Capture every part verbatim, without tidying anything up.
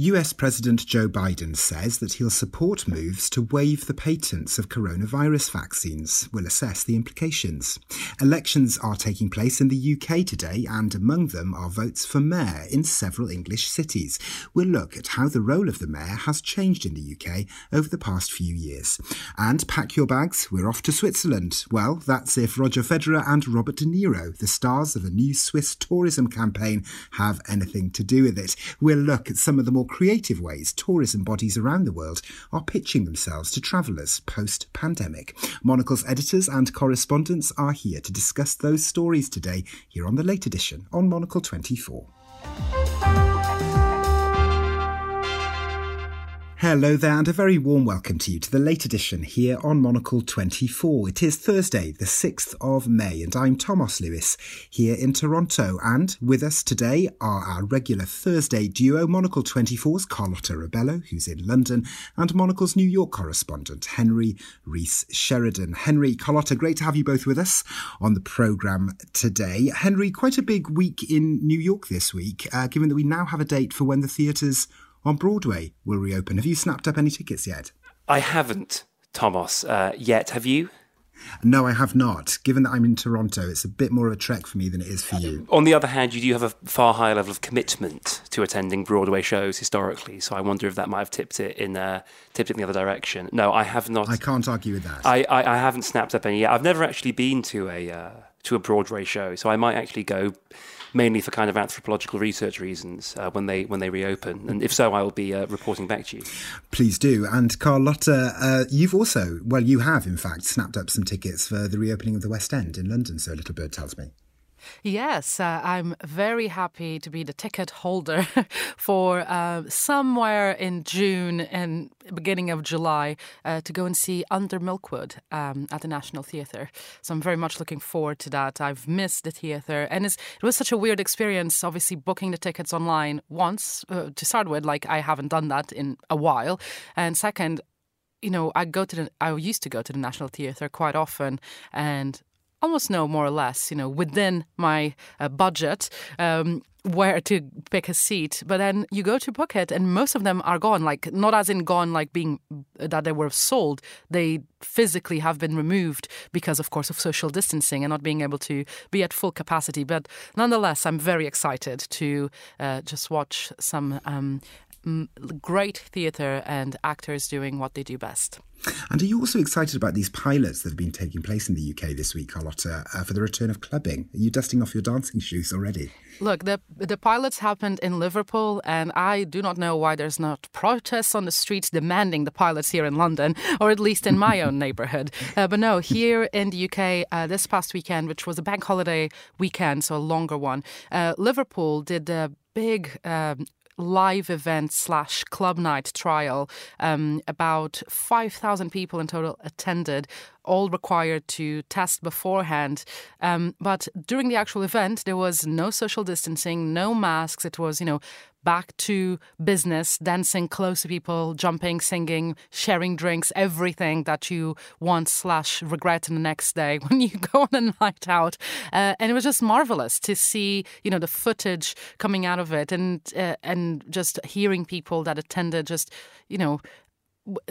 U S President Joe Biden says that he'll support moves to waive the patents of coronavirus vaccines. We'll assess the implications. Elections are taking place in the U K today, and among them are votes for mayor in several English cities. We'll look at how the role of the mayor has changed in the U K over the past few years. And pack your bags, we're off to Switzerland. Well, that's if Roger Federer and Robert De Niro, the stars of a new Swiss tourism campaign, have anything to do with it. We'll look at some of the more creative ways tourism bodies around the world are pitching themselves to travellers post-pandemic. Monocle's editors and correspondents are here to discuss those stories today here on the late edition on Monocle twenty-four. Hello there and a very warm welcome to you to the late edition here on Monocle twenty-four. It is Thursday the sixth of May and I'm Thomas Lewis here in Toronto, and with us today are our regular Thursday duo, Monocle twenty-four's Carlotta Rebello, who's in London, and Monocle's New York correspondent Henry Rees Sheridan. Henry, Carlotta, great to have you both with us on the programme today. Henry, quite a big week in New York this week, uh, given that we now have a date for when the theatres on Broadway will reopen. Have you snapped up any tickets yet? I haven't, Thomas, uh, yet. Have you? No, I have not. Given that I'm in Toronto, it's a bit more of a trek for me than it is for you. On the other hand, you do have a far higher level of commitment to attending Broadway shows historically, so I wonder if that might have tipped it in uh, tipped it in the other direction. No, I have not. I can't argue with that. I, I, I haven't snapped up any yet. I've never actually been to a uh, to a Broadway show, so I might actually go mainly for kind of anthropological research reasons uh, when they when they reopen. And if so, I will be uh, reporting back to you. Please do. And Carlotta, uh, you've also, well, you have in fact snapped up some tickets for the reopening of the West End in London, so a little bird tells me. Yes, uh, I'm very happy to be the ticket holder for uh, somewhere in June and beginning of July uh, to go and see Under Milkwood um, at the National Theatre. So I'm very much looking forward to that. I've missed the theatre, and it's, it was such a weird experience, obviously booking the tickets online once uh, to start with, like I haven't done that in a while, and second, you know, I go to the, I used to go to the National Theatre quite often, and almost know more or less, you know, within my uh, budget um, where to pick a seat. But then you go to book it and most of them are gone, like not as in gone like being uh, that they were sold. They physically have been removed because, of course, of social distancing and not being able to be at full capacity. But nonetheless, I'm very excited to uh, just watch some um, great theatre and actors doing what they do best. And are you also excited about these pilots that have been taking place in the U K this week, Carlotta, uh, for the return of clubbing? Are you dusting off your dancing shoes already? Look, the the pilots happened in Liverpool, and I do not know why there's not protests on the streets demanding the pilots here in London, or at least in my own neighbourhood. Uh, but no, here in the U K, uh, this past weekend, which was a bank holiday weekend, so a longer one, uh, Liverpool did a big Um, live event slash club night trial. Um, about five thousand people in total attended, all required to test beforehand. Um, but during the actual event, there was no social distancing, no masks. It was, you know, back to business, dancing close to people, jumping, singing, sharing drinks, everything that you want slash regret in the next day when you go on a night out. Uh, and it was just marvellous to see, you know, the footage coming out of it, and uh, and just hearing people that attended just, you know,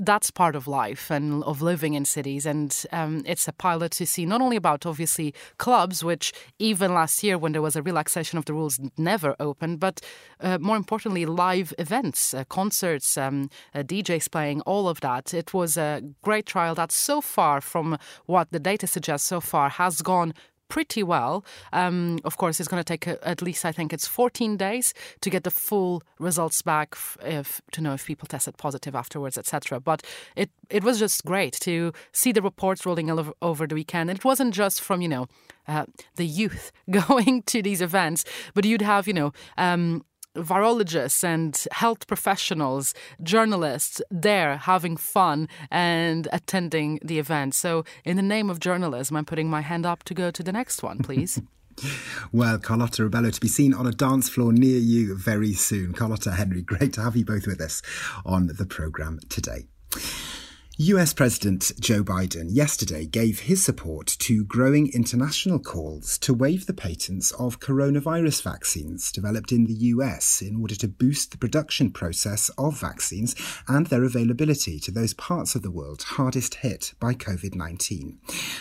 that's part of life and of living in cities. And um, it's a pilot to see not only about, obviously, clubs, which even last year when there was a relaxation of the rules never opened, but uh, more importantly, live events, uh, concerts, um, uh, D Js playing, all of that. It was a great trial that so far, from what the data suggests so far, has gone pretty well. Um, of course, it's going to take a, at least, I think it's fourteen days to get the full results back f- if, to know if people tested positive afterwards, et cetera. But it, it was just great to see the reports rolling over, over the weekend. And it wasn't just from, you know, uh, the youth going to these events, but you'd have, you know, um, virologists and health professionals, journalists there having fun and attending the event. So in the name of journalism, I'm putting my hand up to go to the next one, please. Well, Carlotta Rebello, to be seen on a dance floor near you very soon. Carlotta, Henry, great to have you both with us on the programme today. U S President Joe Biden yesterday gave his support to growing international calls to waive the patents of coronavirus vaccines developed in the U S in order to boost the production process of vaccines and their availability to those parts of the world hardest hit by covid nineteen.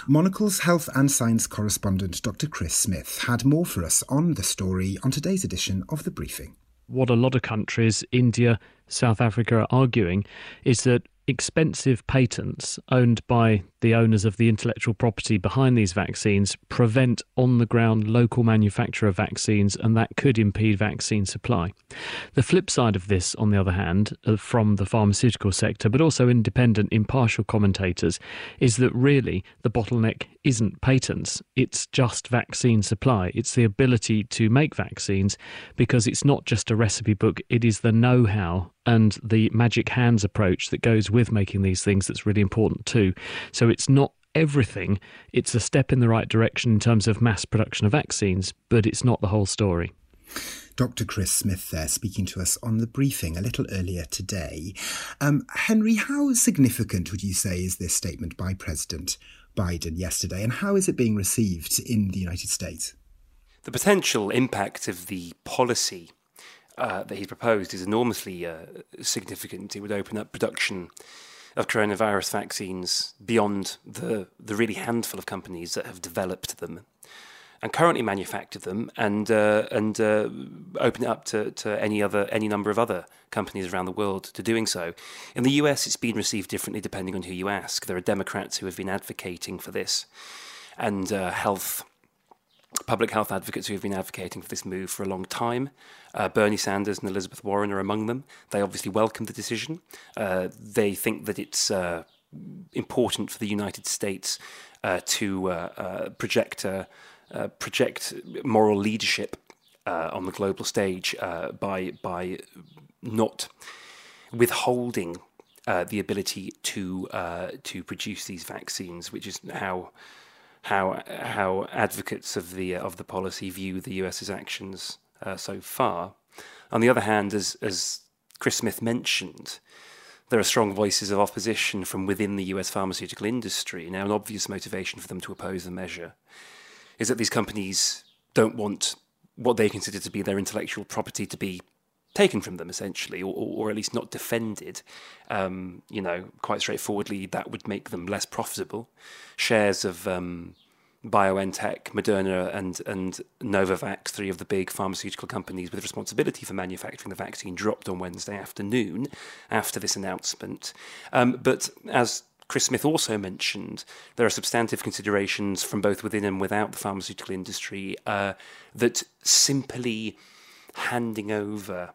Monocle's health and science correspondent Doctor Chris Smith had more for us on the story on today's edition of The Briefing. What a lot of countries, India, South Africa, are arguing is that expensive patents owned by the owners of the intellectual property behind these vaccines prevent on-the-ground local manufacture of vaccines, and that could impede vaccine supply. The flip side of this, on the other hand, from the pharmaceutical sector, but also independent, impartial commentators, is that really the bottleneck isn't patents, it's just vaccine supply. It's the ability to make vaccines, because it's not just a recipe book, it is the know-how and the magic hands approach that goes with making these things that's really important too. So it's not everything, it's a step in the right direction in terms of mass production of vaccines, but it's not the whole story. Doctor Chris Smith there, speaking to us on The Briefing a little earlier today. Um, Henry, how significant would you say is this statement by President Biden yesterday, and how is it being received in the United States? The potential impact of the policy Uh, that he's proposed is enormously uh, significant. It would open up production of coronavirus vaccines beyond the the really handful of companies that have developed them and currently manufacture them, and uh, and uh, open it up to, to any other any number of other companies around the world to doing so. In the U S, it's been received differently depending on who you ask. There are Democrats who have been advocating for this, and uh, health. Public health advocates who have been advocating for this move for a long time. Uh, Bernie Sanders and Elizabeth Warren are among them. They obviously welcome the decision. Uh, they think that it's uh, important for the United States uh, to uh, uh, project uh, uh, project moral leadership uh, on the global stage uh, by by not withholding uh, the ability to uh, to produce these vaccines, which is how. How how advocates of the of the policy view the U S's actions uh, so far. On the other hand, as as Chris Smith mentioned, there are strong voices of opposition from within the U S pharmaceutical industry. Now, an obvious motivation for them to oppose the measure is that these companies don't want what they consider to be their intellectual property to be taken from them, essentially, or, or at least not defended. Um, you know, quite straightforwardly, that would make them less profitable. Shares of um, BioNTech, Moderna and, and Novavax, three of the big pharmaceutical companies with responsibility for manufacturing the vaccine, dropped on Wednesday afternoon after this announcement. Um, but as Chris Smith also mentioned, there are substantive considerations from both within and without the pharmaceutical industry uh, that simply handing over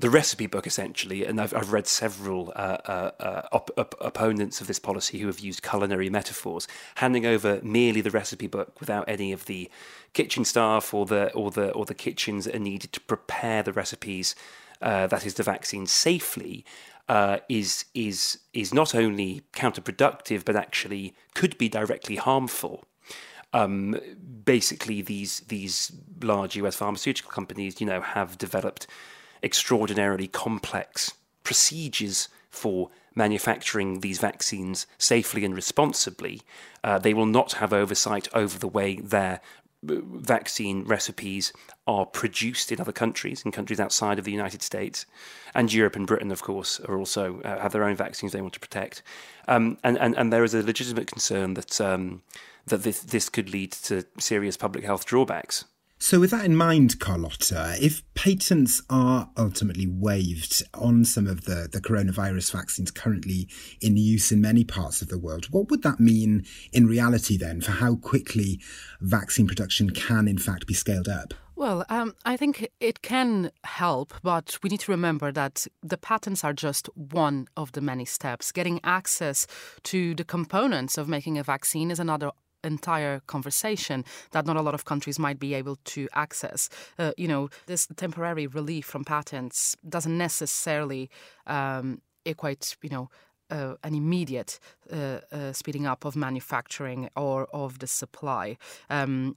the recipe book, essentially, and I've, I've read several uh, uh, op- op- opponents of this policy who have used culinary metaphors, handing over merely the recipe book without any of the kitchen staff or the or the or the kitchens that are needed to prepare the recipes, uh, that is, the vaccine safely, uh, is is is not only counterproductive but actually could be directly harmful. Um, basically, these these large U S pharmaceutical companies, you know, have developed extraordinarily complex procedures for manufacturing these vaccines safely and responsibly. Uh, they will not have oversight over the way their vaccine recipes are produced in other countries, in countries outside of the United States. And Europe and Britain, of course, are also uh, have their own vaccines they want to protect. Um, and, and, and there is a legitimate concern that um, that this, this could lead to serious public health drawbacks. So with that in mind, Carlotta, if patents are ultimately waived on some of the, the coronavirus vaccines currently in use in many parts of the world, what would that mean in reality then for how quickly vaccine production can in fact be scaled up? Well, um, I think it can help, but we need to remember that the patents are just one of the many steps. Getting access to the components of making a vaccine is another entire conversation that not a lot of countries might be able to access. Uh, you know, this temporary relief from patents doesn't necessarily um, equate, you know, uh, an immediate uh, uh, speeding up of manufacturing or of the supply. Um,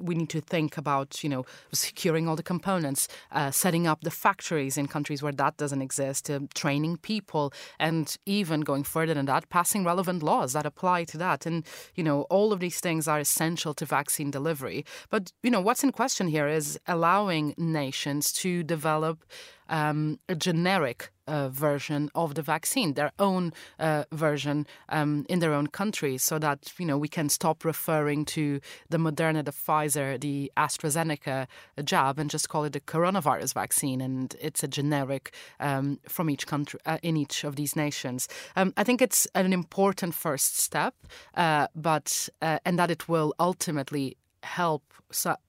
we need to think about, you know, securing all the components, uh, setting up the factories in countries where that doesn't exist, uh, training people, and even going further than that, passing relevant laws that apply to that. And, you know, all of these things are essential to vaccine delivery. But, you know, what's in question here is allowing nations to develop um, a generic Uh, version of the vaccine, their own uh, version um, in their own country, so that, you know, we can stop referring to the Moderna, the Pfizer, the AstraZeneca jab and just call it the coronavirus vaccine, and it's a generic um, from each country uh, in each of these nations. Um, I think it's an important first step, uh, but uh, and that it will ultimately help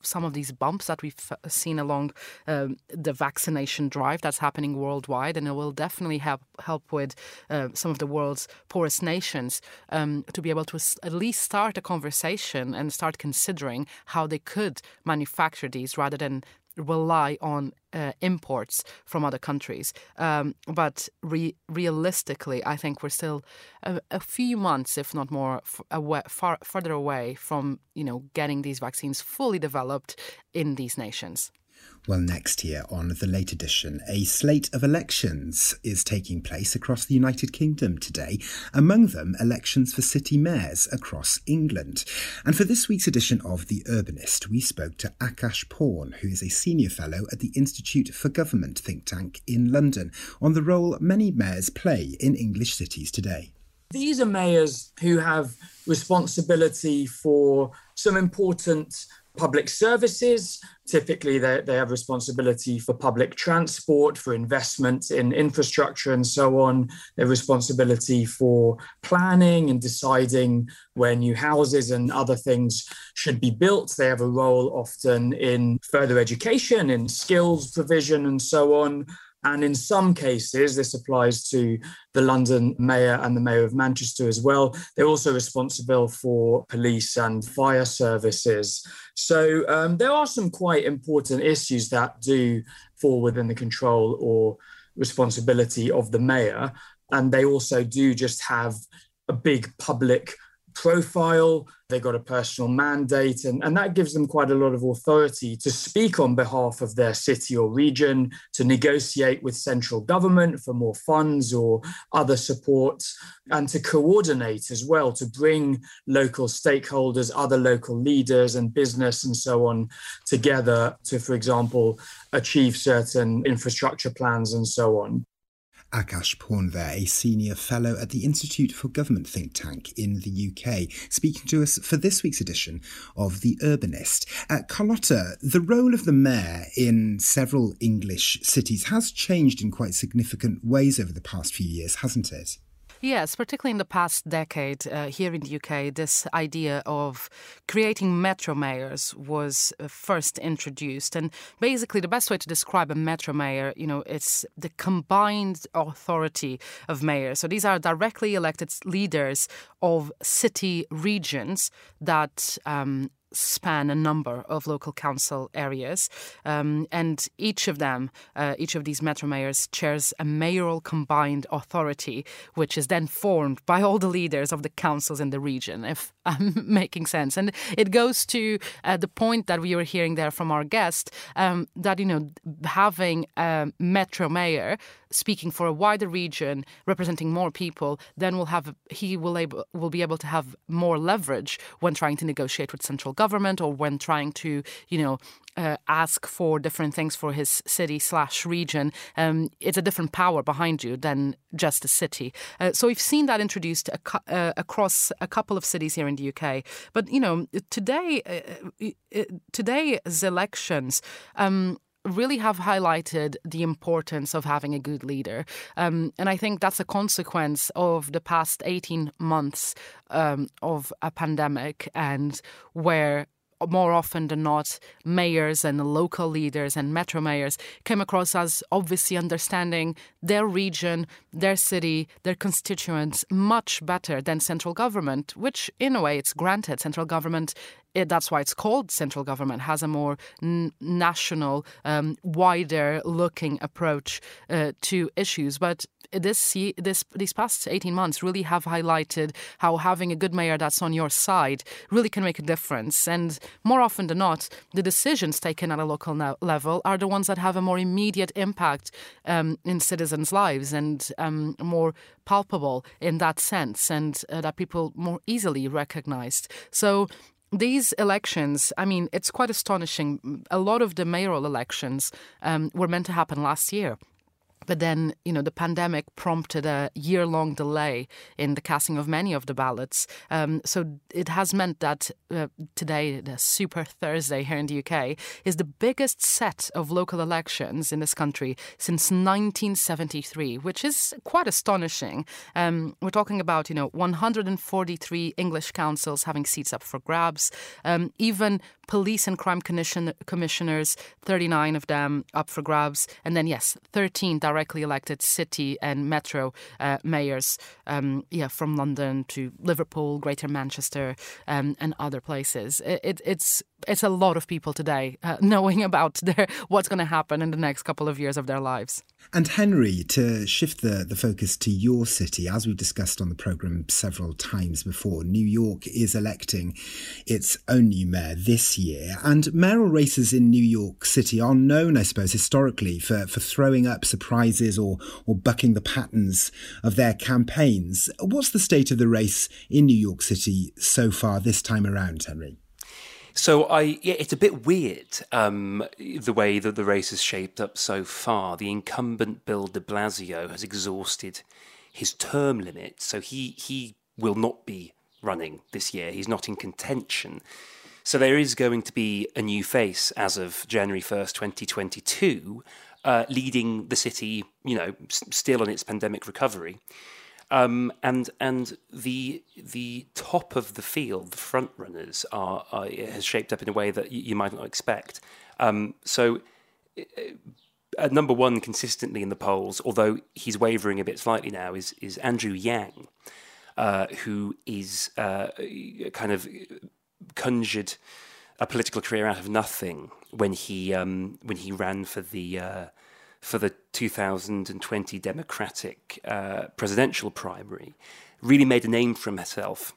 some of these bumps that we've seen along um, the vaccination drive that's happening worldwide, and it will definitely help help with uh, some of the world's poorest nations um, to be able to at least start a conversation and start considering how they could manufacture these rather than rely on uh, imports from other countries. Um, but re- realistically, I think we're still a, a few months, if not more, f- away, far further away from, you know, getting these vaccines fully developed in these nations. Well, next year on The Late Edition, a slate of elections is taking place across the United Kingdom today, among them elections for city mayors across England. And for this week's edition of The Urbanist, we spoke to Akash Paun, who is a senior fellow at the Institute for Government think tank in London, on the role many mayors play in English cities today. These are mayors who have responsibility for some important public services. Typically, they, they have responsibility for public transport, for investment in infrastructure and so on. They have responsibility for planning and deciding where new houses and other things should be built. They have a role often in further education, in skills provision and so on. And in some cases, this applies to the London Mayor and the Mayor of Manchester as well. They're also responsible for police and fire services. So um, there are some quite important issues that do fall within the control or responsibility of the mayor. And they also do just have a big public profile. They got a personal mandate, and, and that gives them quite a lot of authority to speak on behalf of their city or region, to negotiate with central government for more funds or other support, and to coordinate as well, to bring local stakeholders, other local leaders and business and so on together to, for example, achieve certain infrastructure plans and so on. Akash Paun there, a senior fellow at the Institute for Government think tank in the U K, speaking to us for this week's edition of The Urbanist. Uh, Carlotta, the role of the mayor in several English cities has changed in quite significant ways over the past few years, hasn't it? Yes, particularly in the past decade uh, here in the U K, this idea of creating metro mayors was uh, first introduced. And basically the best way to describe a metro mayor, you know, it's the combined authority of mayors. So these are directly elected leaders of city regions that um, span a number of local council areas, um, and each of them, uh, each of these metro mayors chairs a mayoral combined authority, which is then formed by all the leaders of the councils in the region, if I'm making sense. And it goes to uh, the point that we were hearing there from our guest, um, that, you know, having a metro mayor speaking for a wider region, representing more people, then we'll have he will able, will be able to have more leverage when trying to negotiate with central government. government or when trying to, you know, uh, ask for different things for his city slash region. Um, it's a different power behind you than just a city. Uh, so we've seen that introduced ac- uh, across a couple of cities here in the U K. But, you know, today, uh, today's elections um, really have highlighted the importance of having a good leader. Um, and I think that's a consequence of the past eighteen months um, of a pandemic, and where more often than not, mayors and local leaders and metro mayors came across as obviously understanding their region, their city, their constituents much better than central government, which in a way it's granted. Central government it, that's why it's called central government, has a more n- national, um, wider-looking approach uh, to issues. But this, this these past eighteen months really have highlighted how having a good mayor that's on your side really can make a difference. And more often than not, the decisions taken at a local no- level are the ones that have a more immediate impact um, in citizens' lives and um, more palpable in that sense, and uh, that people more easily recognised. So these elections, I mean, it's quite astonishing. A lot of the mayoral elections um, were meant to happen last year. But then, you know, the pandemic prompted a year-long delay in the casting of many of the ballots. Um, so it has meant that uh, today, the Super Thursday here in the U K, is the biggest set of local elections in this country since nineteen seventy-three, which is quite astonishing. Um, we're talking about, you know, one hundred forty-three English councils having seats up for grabs, um, even police and crime commission- commissioners, thirty-nine of them up for grabs, and then, yes, thirteen direct directly elected city and metro uh, mayors um, yeah, from London to Liverpool, Greater Manchester um, and other places. It, it, it's it's a lot of people today uh, knowing about their, what's going to happen in the next couple of years of their lives. And Henry, to shift the, the focus to your city, as we've discussed on the programme several times before, New York is electing its own new mayor this year. And mayoral races in New York City are known, I suppose, historically for, for throwing up surprises Or, or bucking the patterns of their campaigns. What's the state of the race in New York City so far this time around, Henry? So I, yeah, it's a bit weird um, the way that the race is shaped up so far. The incumbent Bill de Blasio has exhausted his term limit, so he he will not be running this year. He's not in contention. So there is going to be a new face as of January first, twenty twenty-two, Uh, leading the city, you know, s- still on its pandemic recovery. Um, and and the the top of the field, the front runners, are, are has shaped up in a way that you, you might not expect. Um, so uh, number one consistently in the polls, although he's wavering a bit slightly now, is, is Andrew Yang, uh, who is uh, kind of conjured a political career out of nothing when he um, when he ran for the uh, for the two thousand twenty Democratic uh, presidential primary, really made a name for himself,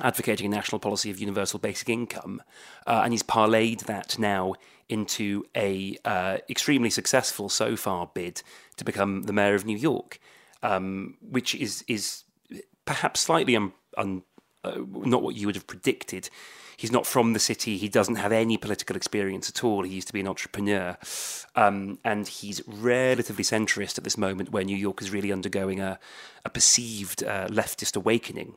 advocating a national policy of universal basic income, uh, and he's parlayed that now into a uh, extremely successful so far bid to become the mayor of New York, um, which is is perhaps slightly un, un, uh, not what you would have predicted. He's not from the city. He doesn't have any political experience at all. He used to be an entrepreneur. Um, and he's relatively centrist at this moment where New York is really undergoing a, a perceived uh, leftist awakening.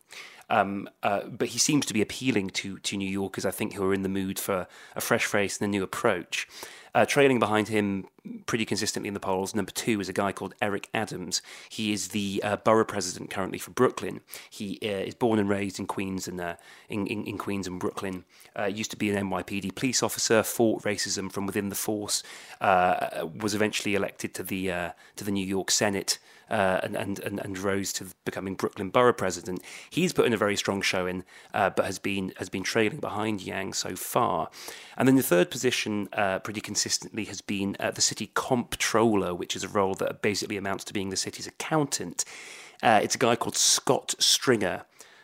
Um, uh, but he seems to be appealing to, to New Yorkers, I think, who are in the mood for a fresh face and a new approach. Uh, trailing behind him pretty consistently in the polls, number two is a guy called Eric Adams. He is the uh, borough president currently for Brooklyn. He uh, is born and raised in Queens and uh, in, in, in Queens and Brooklyn. Uh, used to be an N Y P D police officer, fought racism from within the force. Uh, was eventually elected to the uh, to the New York Senate uh, and, and and rose to becoming Brooklyn borough president. He's put in a very strong showing, uh, but has been has been trailing behind Yang so far. And then the third position, uh, pretty consistently. Consistently has been uh, the city comptroller, which is a role that basically amounts to being the city's accountant. Uh, it's a guy called Scott Stringer,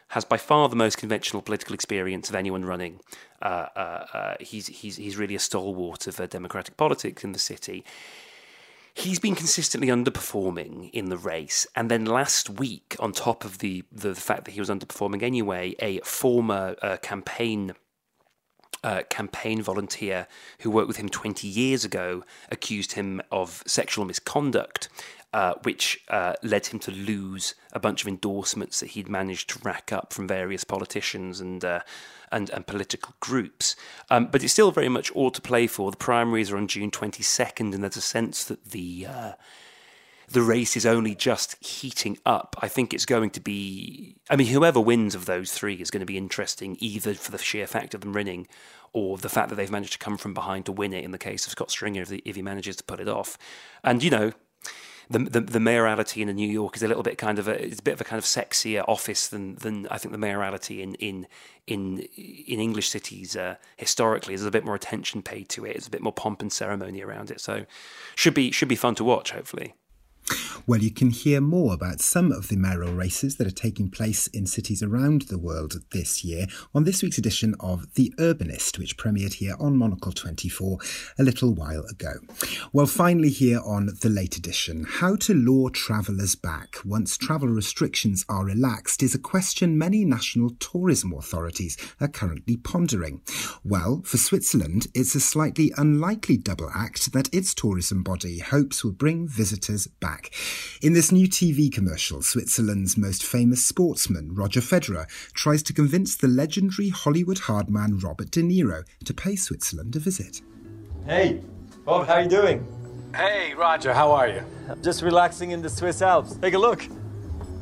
has by far the most conventional political experience of anyone running. Uh, uh, uh, he's he's he's really a stalwart of uh, democratic politics in the city. He's been consistently underperforming in the race. And then last week, on top of the, the fact that he was underperforming anyway, a former uh, campaign Uh, campaign volunteer who worked with him twenty years ago accused him of sexual misconduct, uh, which uh, led him to lose a bunch of endorsements that he'd managed to rack up from various politicians and uh, and, and political groups. Um, but it's still very much all to play for. The primaries are on June twenty-second, and there's a sense that the uh, the race is only just heating up. I think it's going to be... I mean, whoever wins of those three is going to be interesting, either for the sheer fact of them winning or the fact that they've managed to come from behind to win it, in the case of Scott Stringer, if, the, if he manages to put it off. And, you know, the, the the mayoralty in New York is a little bit kind of a, it's a bit of a kind of sexier office than than I think the mayoralty in in in in English cities uh, historically. There's a bit more attention paid to it. It's a bit more pomp and ceremony around it. So should be should be fun to watch, hopefully. Well, you can hear more about some of the mayoral races that are taking place in cities around the world this year on this week's edition of The Urbanist, which premiered here on Monocle twenty-four a little while ago. Well, finally here on the late edition, how to lure travellers back once travel restrictions are relaxed is a question many national tourism authorities are currently pondering. Well, for Switzerland, it's a slightly unlikely double act that its tourism body hopes will bring visitors back. In this new T V commercial, Switzerland's most famous sportsman, Roger Federer, tries to convince the legendary Hollywood hardman Robert De Niro to pay Switzerland a visit. Hey, Bob, how are you doing? Hey, Roger, how are you? Just relaxing in the Swiss Alps. Take a look.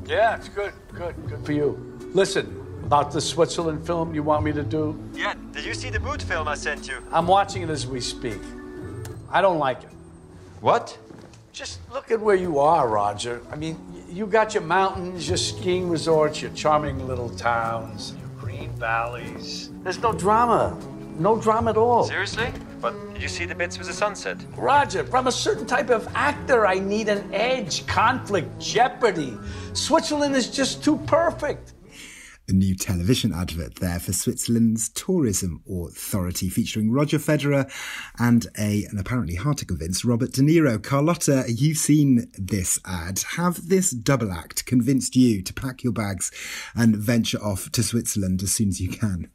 Yeah, it's good, good, good for you. Listen, about the Switzerland film you want me to do? Yeah, did you see the boot film I sent you? I'm watching it as we speak. I don't like it. What? Just look at where you are, Roger. I mean, you got your mountains, your skiing resorts, your charming little towns, your green valleys. There's no drama. No drama at all. Seriously? But did you see the bits with the sunset? Roger, from a certain type of actor, I need an edge, conflict, jeopardy. Switzerland is just too perfect. A new television advert there for Switzerland's tourism authority featuring Roger Federer and a, and apparently hard to convince, Robert De Niro. Carlotta, you've seen this ad. Have this double act convinced you to pack your bags and venture off to Switzerland as soon as you can?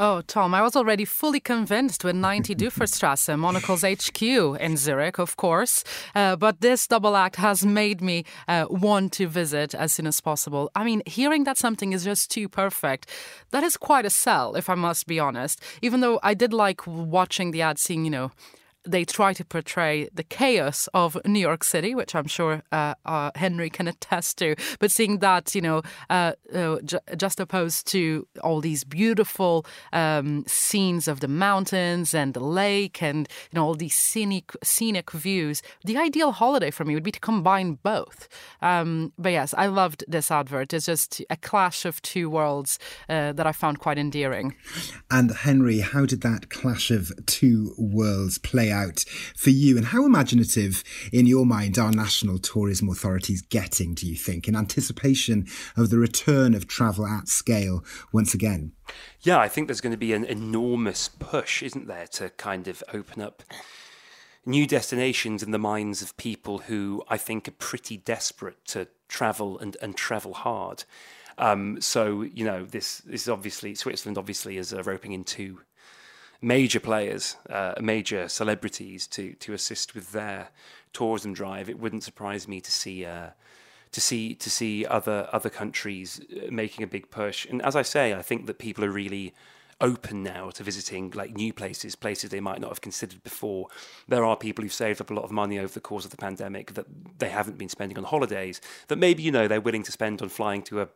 Oh, Tom, I was already fully convinced with ninety Dufourstrasse, Monocle's H Q in Zurich, of course. Uh, but this double act has made me uh, want to visit as soon as possible. I mean, hearing that something is just too perfect, that is quite a sell, if I must be honest. Even though I did like watching the ad, seeing, you know, they try to portray the chaos of New York City, which I'm sure uh, uh, Henry can attest to. But seeing that, you know, uh, uh, ju- just opposed to all these beautiful um, scenes of the mountains and the lake and, you know, all these scenic, scenic views, the ideal holiday for me would be to combine both. Um, but yes, I loved this advert. It's just a clash of two worlds uh, that I found quite endearing. And Henry, how did that clash of two worlds play out? out for you, and how imaginative in your mind are national tourism authorities getting, do you think, in anticipation of the return of travel at scale once again? Yeah, I think there's going to be an enormous push, isn't there, to kind of open up new destinations in the minds of people who I think are pretty desperate to travel and, and travel hard. Um, so, you know, this, this is obviously, Switzerland obviously is uh, roping in two major players, uh, major celebrities to to assist with their tourism drive. It wouldn't surprise me to see uh, to see to see other other countries making a big push. And as I say, I think that people are really open now to visiting like new places, places they might not have considered before. There are people who've saved up a lot of money over the course of the pandemic that they haven't been spending on holidays, that maybe, you know, they're willing to spend on flying to a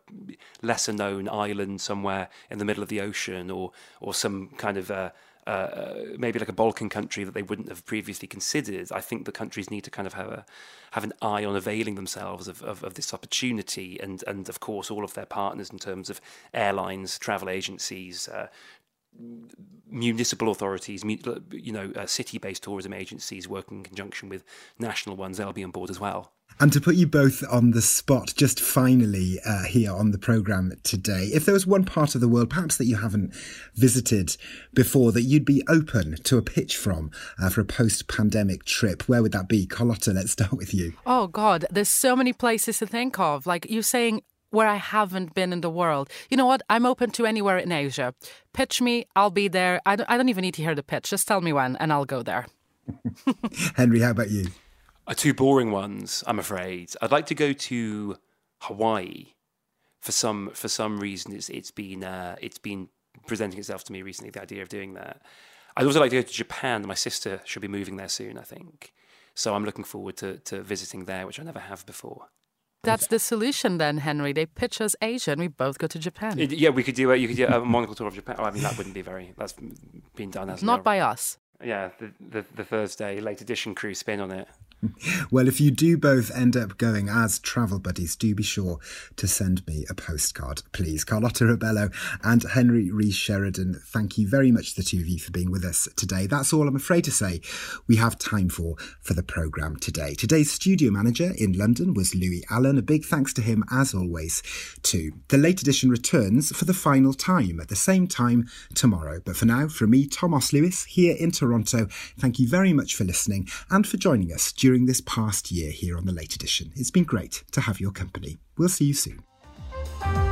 lesser known island somewhere in the middle of the ocean, or or some kind of uh, Uh, maybe like a Balkan country that they wouldn't have previously considered. I think the countries need to kind of have a have an eye on availing themselves of, of, of this opportunity, and and of course all of their partners in terms of airlines, travel agencies, uh, municipal authorities, you know, uh, city-based tourism agencies working in conjunction with national ones. They'll be on board as well. And to put you both on the spot, just finally uh, here on the programme today, if there was one part of the world perhaps that you haven't visited before that you'd be open to a pitch from uh, for a post-pandemic trip, where would that be? Carlotta, let's start with you. Oh, God, there's so many places to think of. Like you're saying, where I haven't been in the world. You know what? I'm open to anywhere in Asia. Pitch me, I'll be there. I don't, I don't even need to hear the pitch. Just tell me when and I'll go there. Henry, how about you? Are two boring ones, I'm afraid. I'd like to go to Hawaii. For some for some reason, it's it's been uh, it's been presenting itself to me recently, the idea of doing that. I'd also like to go to Japan. My sister should be moving there soon, I think. So I'm looking forward to, to visiting there, which I never have before. That's the solution then, Henry. They pitch us Asia and we both go to Japan. It, yeah, we could do a, you could do a Monocle tour of Japan. Oh, I mean, that wouldn't be very... That's been done as... Not by us. Yeah, the, the, the Thursday late edition crew spin on it. Well, if you do both end up going as travel buddies, do be sure to send me a postcard, please. Carlotta Rebello and Henry Rees Sheridan, thank you very much, the two of you, for being with us today. That's all I'm afraid to say we have time for for the programme today. Today's studio manager in London was Louis Allen. A big thanks to him, as always, too. The late edition returns for the final time at the same time tomorrow. But for now, from me, Thomas Lewis, here in Toronto, thank you very much for listening and for joining us during this past year here on The Late Edition. It's been great to have your company. We'll see you soon.